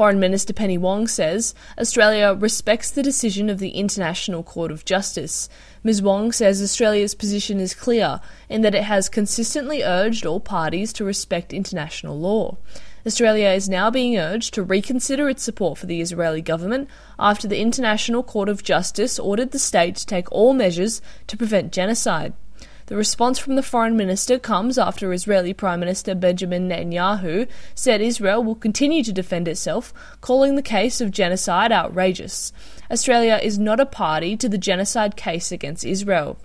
Foreign Minister Penny Wong says Australia respects the decision of the International Court of Justice. Ms Wong says Australia's position is clear in that it has consistently urged all parties to respect international law. Australia is now being urged to reconsider its support for the Israeli government after the International Court of Justice ordered the state to take all measures to prevent genocide. The response from the Foreign Minister comes after Israeli Prime Minister Benjamin Netanyahu said Israel will continue to defend itself, calling the case of genocide outrageous. Australia is not a party to the genocide case against Israel.